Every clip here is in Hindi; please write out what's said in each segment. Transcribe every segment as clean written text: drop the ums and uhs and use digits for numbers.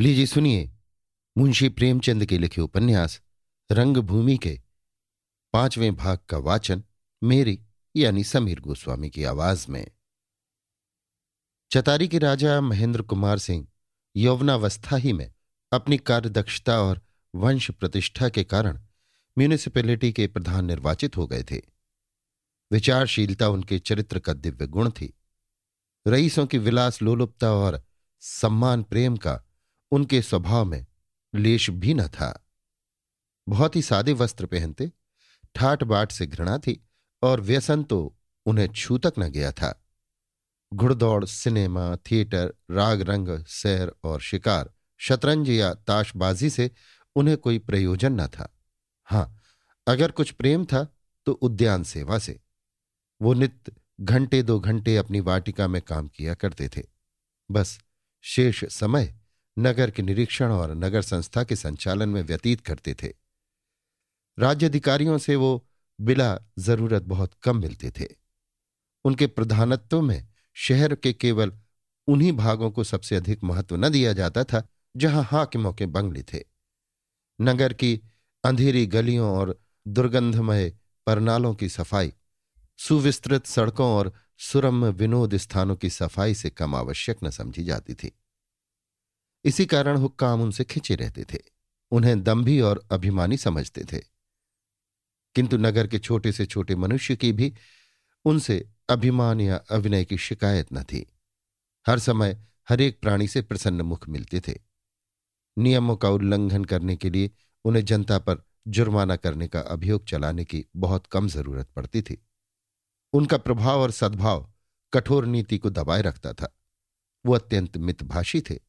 लीजिए सुनिए मुंशी प्रेमचंद के लिखे उपन्यास रंगभूमि के 5वें भाग का वाचन मेरी यानी समीर गोस्वामी की आवाज में। चतारी के राजा महेंद्र कुमार सिंह यौवनावस्था ही में अपनी कार्यदक्षता और वंश प्रतिष्ठा के कारण म्यूनिसिपैलिटी के प्रधान निर्वाचित हो गए थे। विचारशीलता उनके चरित्र का दिव्य गुण थी। रईसों की विलास लोलुपता और सम्मान प्रेम का उनके स्वभाव में लेश भी न था। बहुत ही सादे वस्त्र पहनते, ठाट बाट से घृणा थी और व्यसन तो उन्हें छू तक न गया था। घुड़दौड़, सिनेमा, थिएटर, राग रंग, सैर और शिकार, शतरंज या ताशबाजी से उन्हें कोई प्रयोजन न था। हाँ, अगर कुछ प्रेम था तो उद्यान सेवा से। वो नित्य घंटे दो घंटे अपनी वाटिका में काम किया करते थे। बस शेष समय नगर के निरीक्षण और नगर संस्था के संचालन में व्यतीत करते थे। राज्य अधिकारियों से वो बिला जरूरत बहुत कम मिलते थे। उनके प्रधानत्व में शहर के केवल उन्हीं भागों को सबसे अधिक महत्व न दिया जाता था जहां हाकिमों के बंगले थे। नगर की अंधेरी गलियों और दुर्गंधमय परनालों की सफाई सुविस्तृत सड़कों और सुरम्य विनोद स्थानों की सफाई से कम आवश्यक न समझी जाती थी। इसी कारण हुक्काम उनसे खिंचे रहते थे। उन्हें दंभी और अभिमानी समझते थे, किंतु नगर के छोटे से छोटे मनुष्य की भी उनसे अभिमान या अभिनय की शिकायत न थी। हर समय हरेक प्राणी से प्रसन्न मुख मिलते थे। नियमों का उल्लंघन करने के लिए उन्हें जनता पर जुर्माना करने का अभियोग चलाने की बहुत कम जरूरत पड़ती थी। उनका प्रभाव और सद्भाव कठोर नीति को दबाए रखता था। वो अत्यंत मितभाषी थे।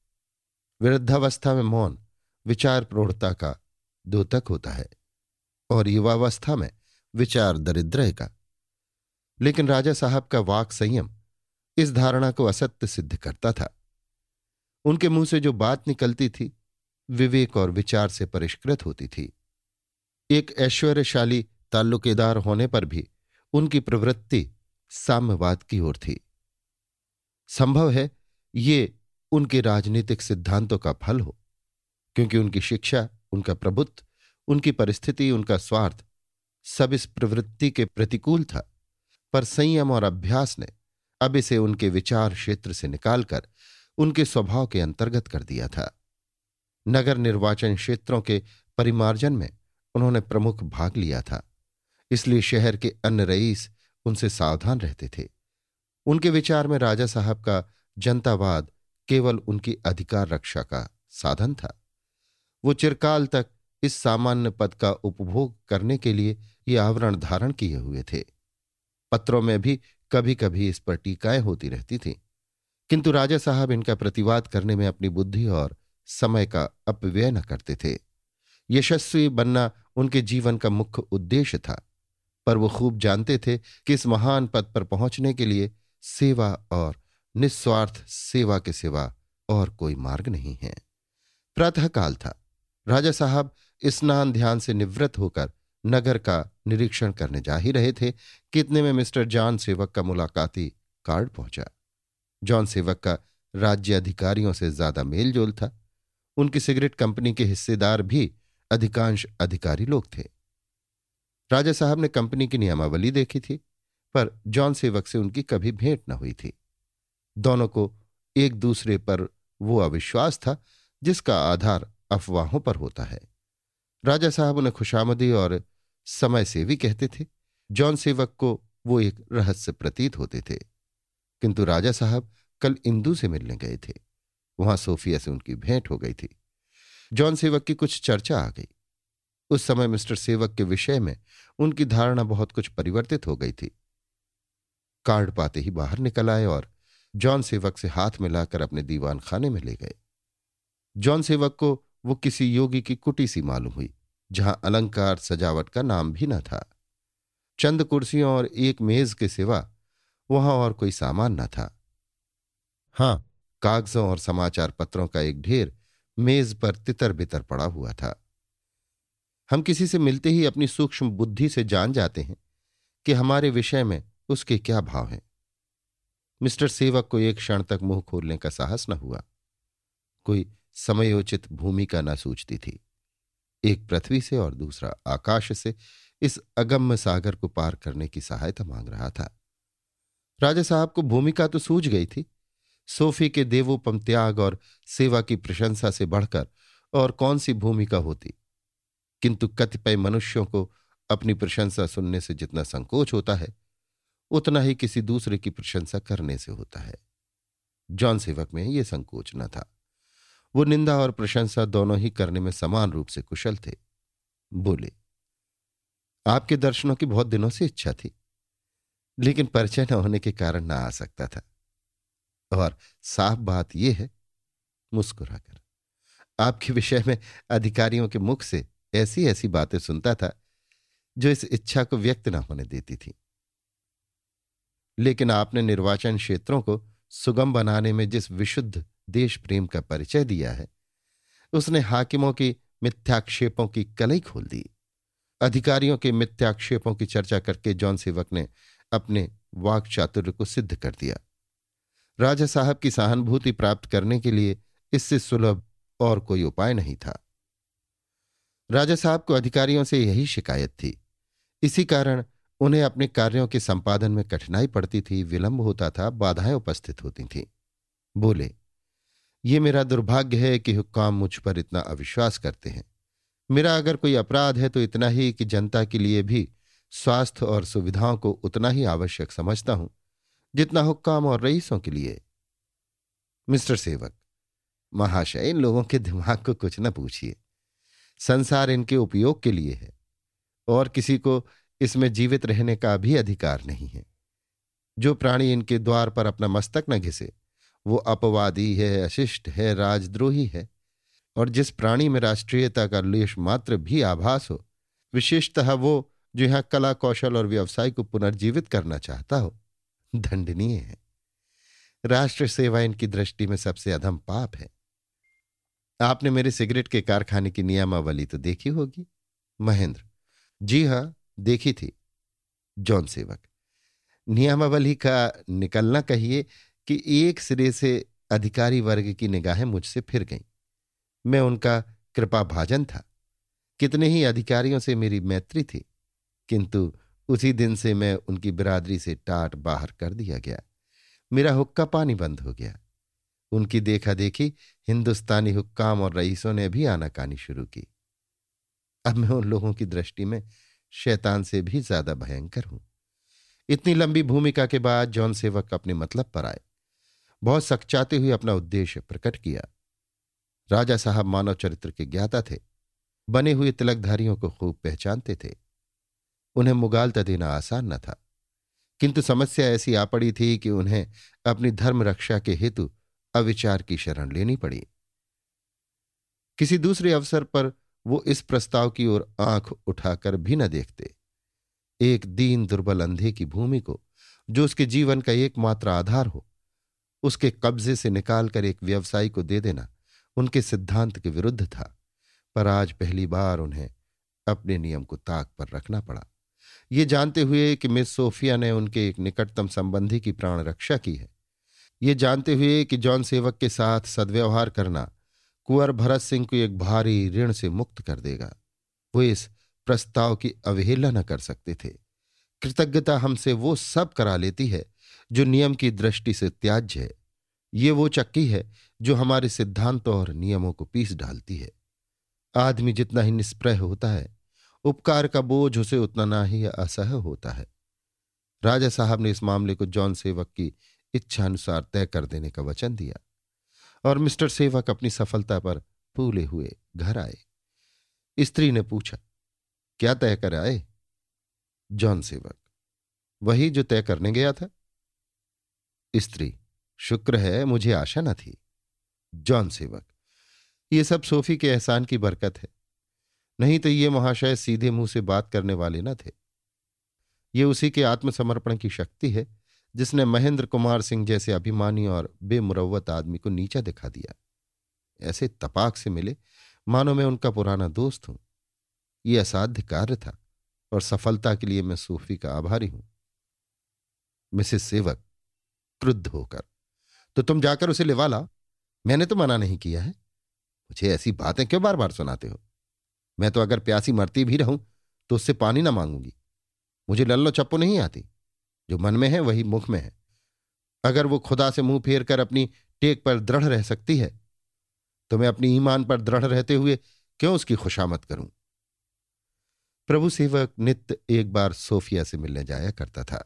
वृद्धावस्था में मौन विचार प्रौढ़ता का द्योतक होता है और युवावस्था में विचार दरिद्रय का। लेकिन राजा साहब का वाक संयम इस धारणा को असत्य सिद्ध करता था। उनके मुंह से जो बात निकलती थी विवेक और विचार से परिष्कृत होती थी। एक ऐश्वर्यशाली ताल्लुकेदार होने पर भी उनकी प्रवृत्ति साम्यवाद की ओर थी। संभव है ये उनके राजनीतिक सिद्धांतों का फल हो, क्योंकि उनकी शिक्षा, उनका प्रभुत्व, उनकी परिस्थिति, उनका स्वार्थ सब इस प्रवृत्ति के प्रतिकूल था। पर संयम और अभ्यास ने अब इसे उनके विचार क्षेत्र से निकालकर उनके स्वभाव के अंतर्गत कर दिया था। नगर निर्वाचन क्षेत्रों के परिमार्जन में उन्होंने प्रमुख भाग लिया था, इसलिए शहर के अन्य रईस उनसे सावधान रहते थे। उनके विचार में राजा साहब का जनतावाद केवल उनकी अधिकार रक्षा का साधन था। वो चिरकाल तक इस सामान्य पद का उपभोग करने के लिए ये आवरण धारण किए हुए थे। पत्रों में भी कभी कभी इस पर टीकाएं होती रहती थीं, किंतु राजा साहब इनका प्रतिवाद करने में अपनी बुद्धि और समय का अपव्यय न करते थे। यशस्वी बनना उनके जीवन का मुख्य उद्देश्य था, पर वो खूब जानते थे कि इस महान पद पर पहुंचने के लिए सेवा और निस्वार्थ सेवा के सिवा और कोई मार्ग नहीं है। प्रातःकाल था। राजा साहब स्नान ध्यान से निवृत्त होकर नगर का निरीक्षण करने जा ही रहे थे कि इतने में मिस्टर जॉन सेवक का मुलाकाती कार्ड पहुंचा। जॉन सेवक का राज्य अधिकारियों से ज्यादा मेलजोल था। उनकी सिगरेट कंपनी के हिस्सेदार भी अधिकांश अधिकारी लोग थे। राजा साहब ने कंपनी की नियमावली देखी थी, पर जॉन सेवक से उनकी कभी भेंट न हुई थी। दोनों को एक दूसरे पर वो अविश्वास था जिसका आधार अफवाहों पर होता है। राजा साहब उन्हें खुशामदी और समय सेवी कहते थे। जॉन सेवक को वो एक रहस्य प्रतीत होते थे। किंतु राजा साहब कल इंदू से मिलने गए थे। वहां सोफिया से उनकी भेंट हो गई थी। जॉन सेवक की कुछ चर्चा आ गई। उस समय मिस्टर सेवक के विषय में उनकी धारणा बहुत कुछ परिवर्तित हो गई थी। कार्ड पाते ही बाहर निकल आए और जॉन सेवक से हाथ मिलाकर अपने दीवान खाने में ले गए। जॉन सेवक को वो किसी योगी की कुटी सी मालूम हुई, जहां अलंकार सजावट का नाम भी न था। चंद कुर्सियों और एक मेज के सिवा वहां और कोई सामान न था। हां, कागजों और समाचार पत्रों का एक ढेर मेज पर तितर बितर पड़ा हुआ था। हम किसी से मिलते ही अपनी सूक्ष्म बुद्धि से जान जाते हैं कि हमारे विषय में उसके क्या भाव हैं। मिस्टर सेवक को एक क्षण तक मुंह खोलने का साहस न हुआ। कोई समयोचित भूमिका न सूझती थी। एक पृथ्वी से और दूसरा आकाश से इस अगम्य सागर को पार करने की सहायता मांग रहा था। राजा साहब को भूमिका तो सूझ गई थी। सोफी के देवोपम त्याग और सेवा की प्रशंसा से बढ़कर और कौन सी भूमिका होती, किंतु कतिपय मनुष्यों को अपनी प्रशंसा सुनने से जितना संकोच होता है उतना ही किसी दूसरे की प्रशंसा करने से होता है। जॉन सेवक में यह संकोच न था। वो निंदा और प्रशंसा दोनों ही करने में समान रूप से कुशल थे। बोले, आपके दर्शनों की बहुत दिनों से इच्छा थी, लेकिन परिचय न होने के कारण ना आ सकता था, और साफ बात यह है, मुस्कुराकर, आपके विषय में अधिकारियों के मुख से ऐसी ऐसी बातें सुनता था जो इस इच्छा को व्यक्त न होने देती थी। लेकिन आपने निर्वाचन क्षेत्रों को सुगम बनाने में जिस विशुद्ध देश प्रेम का परिचय दिया है, उसने हाकिमों की मिथ्याक्षेपों की कलई खोल दी। अधिकारियों के मिथ्याक्षेपों की चर्चा करके जॉन सेवक ने अपने वाक चातुर्य को सिद्ध कर दिया। राजा साहब की सहानुभूति प्राप्त करने के लिए इससे सुलभ और कोई उपाय नहीं था। राजा साहब को अधिकारियों से यही शिकायत थी। इसी कारण उन्हें अपने कार्यों के संपादन में कठिनाई पड़ती थी, विलंब होता था, बाधाएं उपस्थित होती थीं। बोले, ये मेरा दुर्भाग्य है कि हुक्काम मुझ पर इतना अविश्वास करते हैं। मेरा अगर कोई अपराध है तो इतना ही कि जनता के लिए भी स्वास्थ्य और सुविधाओं को उतना ही आवश्यक समझता हूं जितना हुक्काम और रईसों के लिए। मिस्टर सेवक महाशय, इन लोगों के दिमाग को कुछ न पूछिए। संसार इनके उपयोग के लिए है और किसी को इसमें जीवित रहने का भी अधिकार नहीं है। जो प्राणी इनके द्वार पर अपना मस्तक न घिसे वो अपवादी है, अशिष्ट है, राजद्रोही है, और जिस प्राणी में राष्ट्रीयता का लेश मात्र भी आभास हो, विशेषतः वो जो यहाँ कला, कौशल और व्यवसाय को पुनर्जीवित करना चाहता हो, दंडनीय है। राष्ट्र सेवा इनकी दृष्टि में सबसे अधम पाप है। आपने मेरे सिगरेट के कारखाने की नियमावली तो देखी होगी। महेंद्र, जी हाँ, देखी थी। जॉन सेवक, नियमावली का निकलना कहिए कि एक सिरे से अधिकारी वर्ग की निगाहें मुझसे फिर गईं। मैं उनका कृपा भाजन था। कितने ही अधिकारियों से मेरी मैत्री थी, किंतु उसी दिन से मैं उनकी बिरादरी से टाट बाहर कर दिया गया। मेरा हुक्का पानी बंद हो गया। उनकी देखा देखी हिंदुस्तानी हुक्काम और रईसों ने भी आनाकानी शुरू की। अब मैं उन लोगों की दृष्टि में शैतान से भी ज्यादा भयंकर हूं। इतनी लंबी भूमिका के बाद जॉन सेवक अपने मतलब पर आए। बहुत सख्चाते हुए अपना उद्देश्य प्रकट किया। राजा साहब मानव चरित्र के ज्ञाता थे, बने हुए तिलकधारियों को खूब पहचानते थे। उन्हें मुगालता देना आसान न था, किंतु समस्या ऐसी आ पड़ी थी कि उन्हें अपनी धर्म रक्षा के हेतु अविचार की शरण लेनी पड़ी। किसी दूसरे अवसर पर वो इस प्रस्ताव की ओर आंख उठाकर भी न देखते। एक दीन दुर्बल अंधे की भूमि को, जो उसके जीवन का एकमात्र आधार हो, उसके कब्जे से निकालकर एक व्यवसायी को दे देना उनके सिद्धांत के विरुद्ध था। पर आज पहली बार उन्हें अपने नियम को ताक पर रखना पड़ा, ये जानते हुए कि मिस सोफिया ने उनके एक निकटतम संबंधी की प्राण रक्षा की है, ये जानते हुए कि जॉन सेवक के साथ सद्व्यवहार करना कुंवर भरत सिंह को एक भारी ऋण से मुक्त कर देगा। वो इस प्रस्ताव की अवहेलना न कर सकते थे। कृतज्ञता हमसे वो सब करा लेती है जो नियम की दृष्टि से त्याज्य है। ये वो चक्की है जो हमारे सिद्धांतों और नियमों को पीस डालती है। आदमी जितना ही निष्प्रय होता है, उपकार का बोझ उसे उतना ना ही असह्य होता है। राजा साहब ने इस मामले को जॉन सेवक की इच्छानुसार तय कर देने का वचन दिया और मिस्टर सेवक अपनी सफलता पर फूले हुए घर आए। स्त्री ने पूछा, क्या तय कर आए? जॉन सेवक, वही जो तय करने गया था। स्त्री, शुक्र है, मुझे आशा न थी। जॉन सेवक, ये सब सोफी के एहसान की बरकत है, नहीं तो ये महाशय सीधे मुंह से बात करने वाले न थे। ये उसी के आत्मसमर्पण की शक्ति है जिसने महेंद्र कुमार सिंह जैसे अभिमानी और बेमुरव्वत आदमी को नीचा दिखा दिया। ऐसे तपाक से मिले मानो मैं उनका पुराना दोस्त हूं। ये असाध्य कार्य था और सफलता के लिए मैं सोफी का आभारी हूं। मिसेस सेवक क्रुद्ध होकर, तो तुम जाकर उसे लेवा लाओ, मैंने तो मना नहीं किया है। मुझे ऐसी बातें क्यों बार बार सुनाते हो? मैं तो अगर प्यासी मरती भी रहूं तो उससे पानी ना मांगूंगी। मुझे लल्लो चप्पू नहीं आती, जो मन में है वही मुख में है। अगर वो खुदा से मुंह फेर कर अपनी टेक पर दृढ़ रह सकती है तो मैं अपनी ईमान पर दृढ़ रहते हुए क्यों उसकी खुशामत करूं? प्रभु सेवक नित्य एक बार सोफिया से मिलने जाया करता था।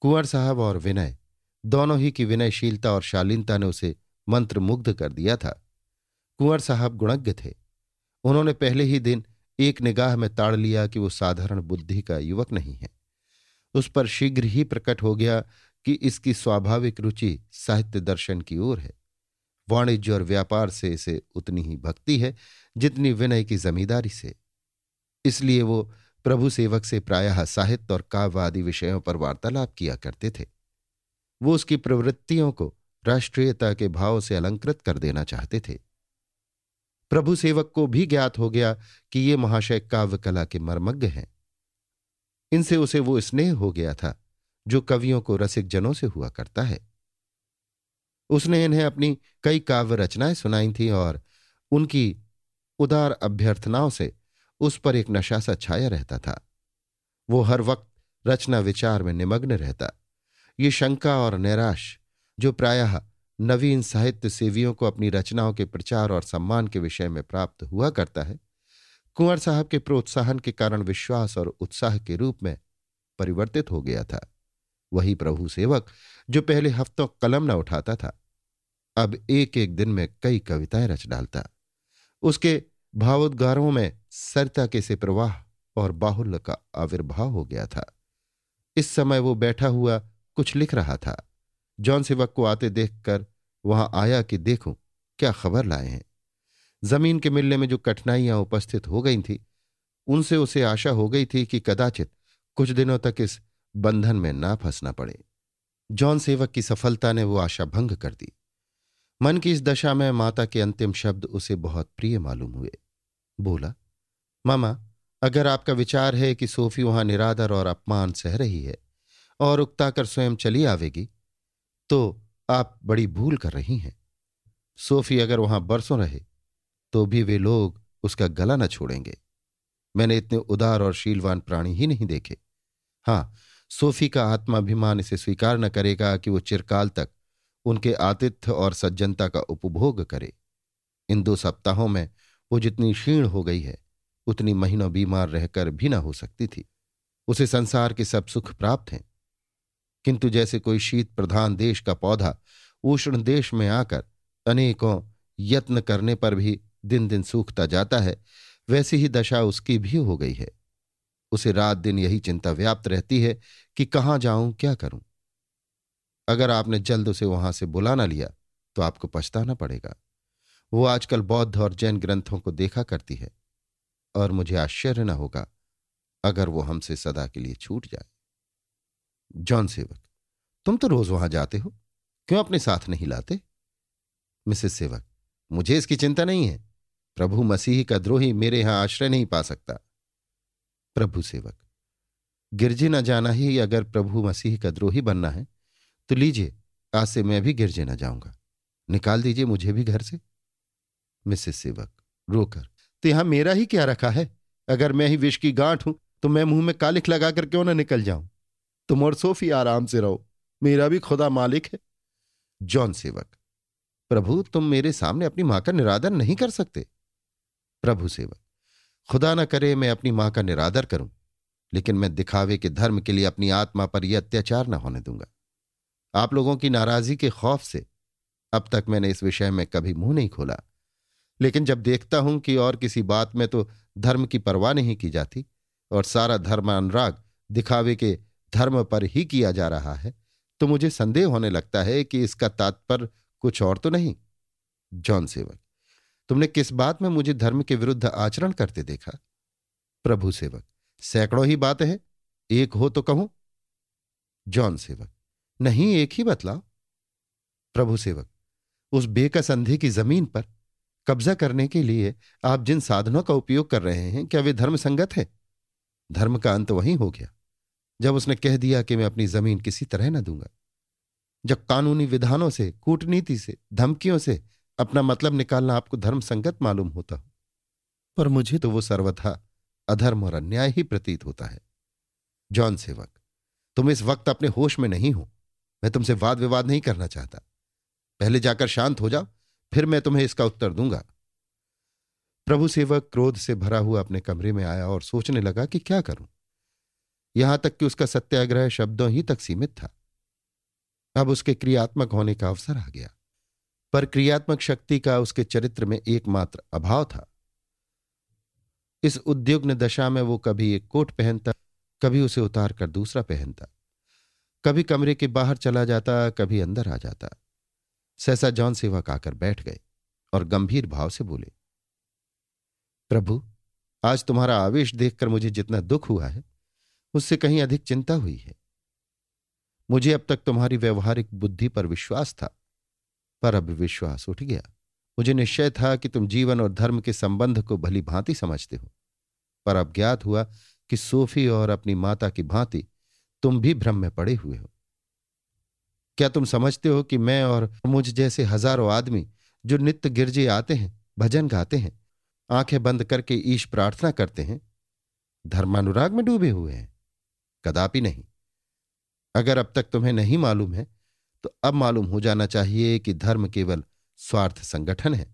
कुंवर साहब और विनय दोनों ही की विनयशीलता और शालीनता ने उसे मंत्रमुग्ध कर दिया था। कुंवर साहब गुणज्ञ थे। उन्होंने पहले ही दिन एक निगाह में ताड़ लिया कि वो साधारण बुद्धि का युवक नहीं है। उस पर शीघ्र ही प्रकट हो गया कि इसकी स्वाभाविक रुचि साहित्य दर्शन की ओर है। वाणिज्य और व्यापार से इसे उतनी ही भक्ति है जितनी विनय की जमींदारी से। इसलिए वो प्रभु सेवक से प्रायः साहित्य और काव्य आदि विषयों पर वार्तालाप किया करते थे। वो उसकी प्रवृत्तियों को राष्ट्रीयता के भाव से अलंकृत कर देना चाहते थे। प्रभु सेवक को भी ज्ञात हो गया कि ये महाशय काव्य कला के मर्मज्ञ हैं। इनसे उसे वो स्नेह हो गया था जो कवियों को रसिक जनों से हुआ करता है। उसने इन्हें अपनी कई काव्य रचनाएं सुनाई थी और उनकी उदार अभ्यर्थनाओं से उस पर एक नशा सा छाया रहता था। वो हर वक्त रचना विचार में निमग्न रहता। ये शंका और निराश जो प्रायः नवीन साहित्य सेवियों को अपनी रचनाओं के प्रचार और सम्मान के विषय में प्राप्त हुआ करता है, कुंवर साहब के प्रोत्साहन के कारण विश्वास और उत्साह के रूप में परिवर्तित हो गया था। वही प्रभु सेवक जो पहले हफ्तों कलम न उठाता था, अब एक एक दिन में कई कविताएं रच डालता। उसके भावोद्गारों में सरता के से प्रवाह और बाहुल्य का आविर्भाव हो गया था। इस समय वो बैठा हुआ कुछ लिख रहा था। जॉन सेवक को आते देखकर वहां आया कि देखूं क्या खबर लाए हैं। जमीन के मिलने में जो कठिनाइयां उपस्थित हो गई थी, उनसे उसे आशा हो गई थी कि कदाचित कुछ दिनों तक इस बंधन में ना फंसना पड़े। जॉन सेवक की सफलता ने वो आशा भंग कर दी। मन की इस दशा में माता के अंतिम शब्द उसे बहुत प्रिय मालूम हुए। बोला, मामा, अगर आपका विचार है कि सोफी वहां निरादर और अपमान सह रही है और उकताकर स्वयं चली आवेगी तो आप बड़ी भूल कर रही हैं। सोफी अगर वहां बरसों रहे तो भी वे लोग उसका गला न छोड़ेंगे। मैंने इतने उदार और शीलवान प्राणी ही नहीं देखे। हां, सोफी का आत्माभिमान इसे स्वीकार न करेगा कि वो चिरकाल तक उनके आतिथ्य और सज्जनता का उपभोग करे। इन 2 सप्ताहों में वो जितनी क्षीण हो गई है उतनी महीनों बीमार रहकर भी न हो सकती थी। उसे संसार के सब सुख प्राप्त हैं, किंतु जैसे कोई शीत प्रधान देश का पौधा उष्ण देश में आकर अनेकों यत्न करने पर भी दिन दिन सूखता जाता है, वैसी ही दशा उसकी भी हो गई है। उसे रात दिन यही चिंता व्याप्त रहती है कि कहाँ जाऊं, क्या करूं। अगर आपने जल्द उसे वहां से बुला न लिया तो आपको पछताना पड़ेगा। वो आजकल बौद्ध और जैन ग्रंथों को देखा करती है और मुझे आश्चर्य न होगा अगर वो हमसे सदा के लिए छूट जाए। जॉन सेवक, तुम तो रोज वहां जाते हो, क्यों अपने साथ नहीं लाते? मिसेस सेवक, मुझे इसकी चिंता नहीं है। प्रभु मसीह का द्रोही मेरे यहां आश्रय नहीं पा सकता। प्रभु सेवक, गिरजे न जाना ही अगर प्रभु मसीह का द्रोही बनना है तो लीजिए, आज से मैं भी गिरजे न जाऊंगा। निकाल दीजिए मुझे भी घर से। मिसेस सेवक रोकर, तो यहां मेरा ही क्या रखा है? अगर मैं ही विष की गांठ हूं तो मैं मुंह में कालिख लगाकर क्यों ना निकल जाऊं। तुम और सोफी आराम से रहो, मेरा भी खुदा मालिक है। जॉन सेवक, प्रभु तुम मेरे सामने अपनी मां का निरादर नहीं कर सकते। प्रभु सेवक, खुदा न करे मैं अपनी मां का निरादर करूं, लेकिन मैं दिखावे के धर्म के लिए अपनी आत्मा पर यह अत्याचार न होने दूंगा। आप लोगों की नाराजगी के खौफ से अब तक मैंने इस विषय में कभी मुंह नहीं खोला, लेकिन जब देखता हूं कि और किसी बात में तो धर्म की परवाह नहीं की जाती और सारा धर्म अनुराग दिखावे के धर्म पर ही किया जा रहा है, तो मुझे संदेह होने लगता है कि इसका तात्पर्य कुछ और तो नहीं। जॉन सेवक, तुमने किस बात में मुझे धर्म के विरुद्ध आचरण करते देखा? प्रभु सेवक, सैकड़ों ही बातें हैं, एक हो तो कहूं। जॉन सेवक, नहीं, एक ही बतलाओ। प्रभु सेवक, उस बेकस अंधे की जमीन पर कब्जा करने के लिए आप जिन साधनों का उपयोग कर रहे हैं, क्या वे धर्म संगत है? धर्म का अंत वहीं हो गया जब उसने कह दिया कि मैं अपनी जमीन किसी तरह न दूंगा। जब कानूनी विधानों से, कूटनीति से, धमकियों से अपना मतलब निकालना आपको धर्म संगत मालूम होता हो, पर मुझे तो वो सर्वथा अधर्म और अन्याय ही प्रतीत होता है। जॉन सेवक, तुम इस वक्त अपने होश में नहीं हो। मैं तुमसे वाद विवाद नहीं करना चाहता। पहले जाकर शांत हो जाओ, फिर मैं तुम्हें इसका उत्तर दूंगा। प्रभु सेवक क्रोध से भरा हुआ अपने कमरे में आया और सोचने लगा कि क्या करूं। यहां तक कि उसका सत्याग्रह शब्दों ही तक सीमित था। अब उसके क्रियात्मक होने का अवसर आ गया, पर क्रियात्मक शक्ति का उसके चरित्र में एकमात्र अभाव था। इस उद्युग्न दशा में वो कभी एक कोट पहनता, कभी उसे उतार कर दूसरा पहनता, कभी कमरे के बाहर चला जाता, कभी अंदर आ जाता। सहसा जॉन सेवक आकर बैठ गए और गंभीर भाव से बोले, प्रभु, आज तुम्हारा आवेश देखकर मुझे जितना दुख हुआ है उससे कहीं अधिक चिंता हुई है। मुझे अब तक तुम्हारी व्यवहारिक बुद्धि पर विश्वास था, पर अब विश्वास उठ गया। मुझे निश्चय था कि तुम जीवन और धर्म के संबंध को भली भांति समझते हो, पर अब ज्ञात हुआ कि सोफिया और अपनी माता की भांति तुम भी भ्रम में पड़े हुए हो। क्या तुम समझते हो कि मैं और मुझ जैसे हजारों आदमी जो नित्य गिरजे आते हैं, भजन गाते हैं, आंखें बंद करके ईश प्रार्थना करते हैं, धर्मानुराग में डूबे हुए हैं? कदापि नहीं। अगर अब तक तुम्हें नहीं मालूम है तो अब मालूम हो जाना चाहिए कि धर्म केवल स्वार्थ संगठन है।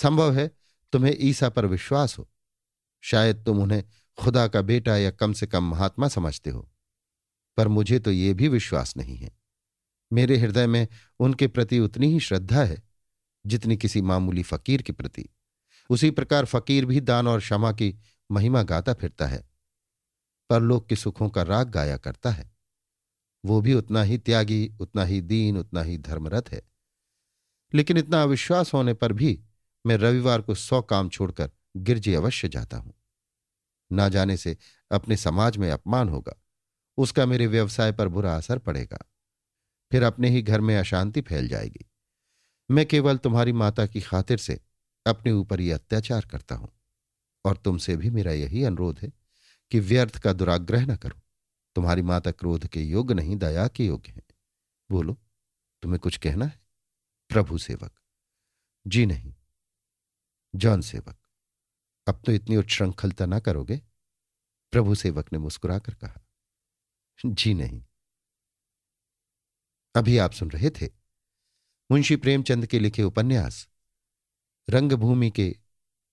संभव है तुम्हें ईसा पर विश्वास हो, शायद तुम उन्हें खुदा का बेटा या कम से कम महात्मा समझते हो, पर मुझे तो ये भी विश्वास नहीं है। मेरे हृदय में उनके प्रति उतनी ही श्रद्धा है जितनी किसी मामूली फकीर के प्रति। उसी प्रकार फकीर भी दान और क्षमा की महिमा गाता फिरता है, पर लोक के सुखों का राग गाया करता है। वो भी उतना ही त्यागी, उतना ही दीन, उतना ही धर्मरत है। लेकिन इतना अविश्वास होने पर भी मैं रविवार को 100 काम छोड़कर गिरजे अवश्य जाता हूं। ना जाने से अपने समाज में अपमान होगा, उसका मेरे व्यवसाय पर बुरा असर पड़ेगा, फिर अपने ही घर में अशांति फैल जाएगी। मैं केवल तुम्हारी माता की खातिर से अपने ऊपर ये अत्याचार करता हूं, और तुमसे भी मेरा यही अनुरोध है कि व्यर्थ का दुराग्रह न करो। तुम्हारी माता क्रोध के योग्य नहीं, दया के योग्य है। बोलो, तुम्हें कुछ कहना है? प्रभु सेवक, जी नहीं। जॉन सेवक, अब तो इतनी उच्छृंखलता ना करोगे? प्रभु सेवक ने मुस्कुराकर कहा, जी नहीं। अभी आप सुन रहे थे मुंशी प्रेमचंद के लिखे उपन्यास रंगभूमि के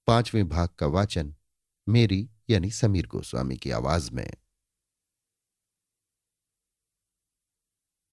5वें भाग का वाचन मेरी यानी समीर गोस्वामी की आवाज में।